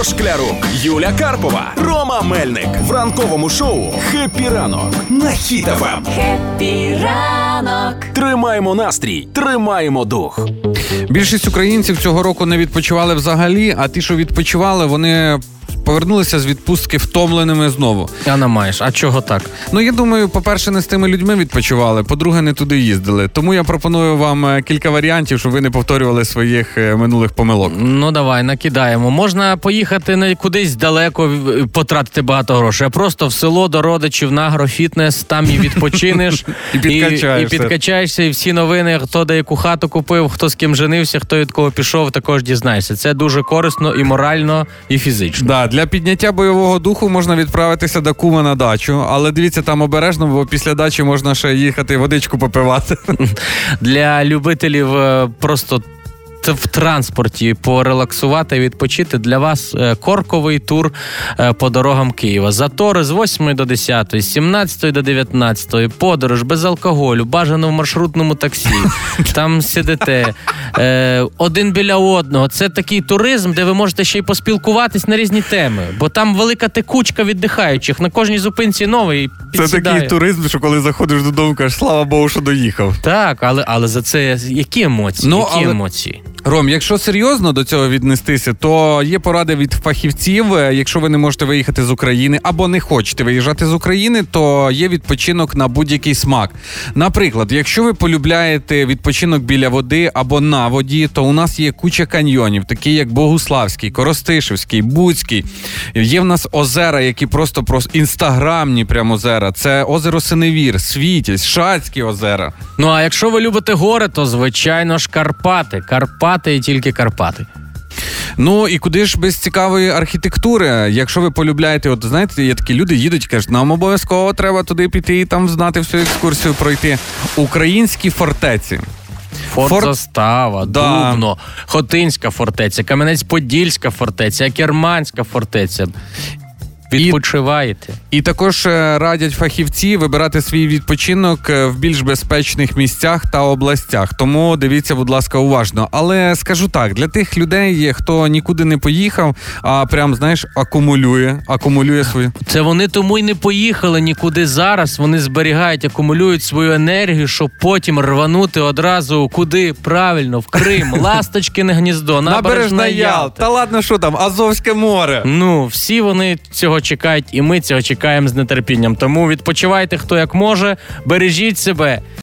Ігор Шклярук, Юля Карпова, Рома Мельник в ранковому шоу «Хепі ранок» на Хіт ФМ. Хепі ранок. Тримаємо настрій, тримаємо дух. Більшість українців цього року не відпочивали взагалі, а ті, що відпочивали, вони повернулися з відпустки втомленими знову. А не маєш, а чого так? Ну, я думаю, по-перше, не з тими людьми відпочивали, по-друге, не туди їздили. Тому я пропоную вам кілька варіантів, щоб ви не повторювали своїх минулих помилок. Ну, давай, накидаємо. Можна поїхати не кудись далеко, потратити багато грошей, а просто в село до родичів на агрофітнес, там і відпочинеш, і підкачаєшся, і всі новини, хто де яку хату купив, хто з ким женився, хто від кого пішов, також дізнайся. Це дуже корисно і морально, і фізично. Да, для підняття бойового духу можна відправитися до кума на дачу, але дивіться, там обережно, бо після дачі можна ще їхати водичку попивати. Для любителів просто в транспорті порелаксувати, відпочити. Для вас корковий тур по дорогам Києва. Затори з 8 до 10, з 17 до 19, подорож без алкоголю, бажано в маршрутному таксі. Там сидите один біля одного. Це такий туризм, де ви можете ще й поспілкуватись на різні теми, бо там велика текучка віддихаючих. На кожній зупинці новий підсідає. Це такий туризм, що коли заходиш додому, кажеш, слава Богу, що доїхав. Так, але за це які емоції? Ну, емоції? Ром, якщо серйозно до цього віднестися, то є поради від фахівців. Якщо ви не можете виїхати з України або не хочете виїжджати з України, то є відпочинок на будь-який смак. Наприклад, якщо ви полюбляєте відпочинок біля води або на воді, то у нас є куча каньйонів, такі як Богуславський, Коростишевський, Буцький. Є в нас озера, які просто інстаграмні прямо озера. Це озеро Синевір, Світязь, Шацькі озера. Ну, а якщо ви любите гори, то, звичайно ж, Карпати. Карпати і тільки Карпати. Ну, і куди ж без цікавої архітектури? Якщо ви полюбляєте, от знаєте, є такі люди, їдуть, кажуть, нам обов'язково треба туди піти і там знати всю екскурсію, пройти. Українські фортеці. Форт-Застава, да. Дубно, Хотинська фортеця, Кам'янець-Подільська фортеця, Керманська фортеця. Відпочиваєте. І також радять фахівці вибирати свій відпочинок в більш безпечних місцях та областях. Тому дивіться, будь ласка, уважно. Але скажу так, для тих людей, хто нікуди не поїхав, а прям, знаєш, акумулює свою. Це вони тому й не поїхали нікуди зараз. Вони зберігають, акумулюють свою енергію, щоб потім рванути одразу куди? Правильно, в Крим, Ласточкине гніздо, набережна Ялта. Та ладно, що там, Азовське море. Ну, всі вони цього чекають, і ми цього чекаємо з нетерпінням. Тому відпочивайте, хто як може, бережіть себе.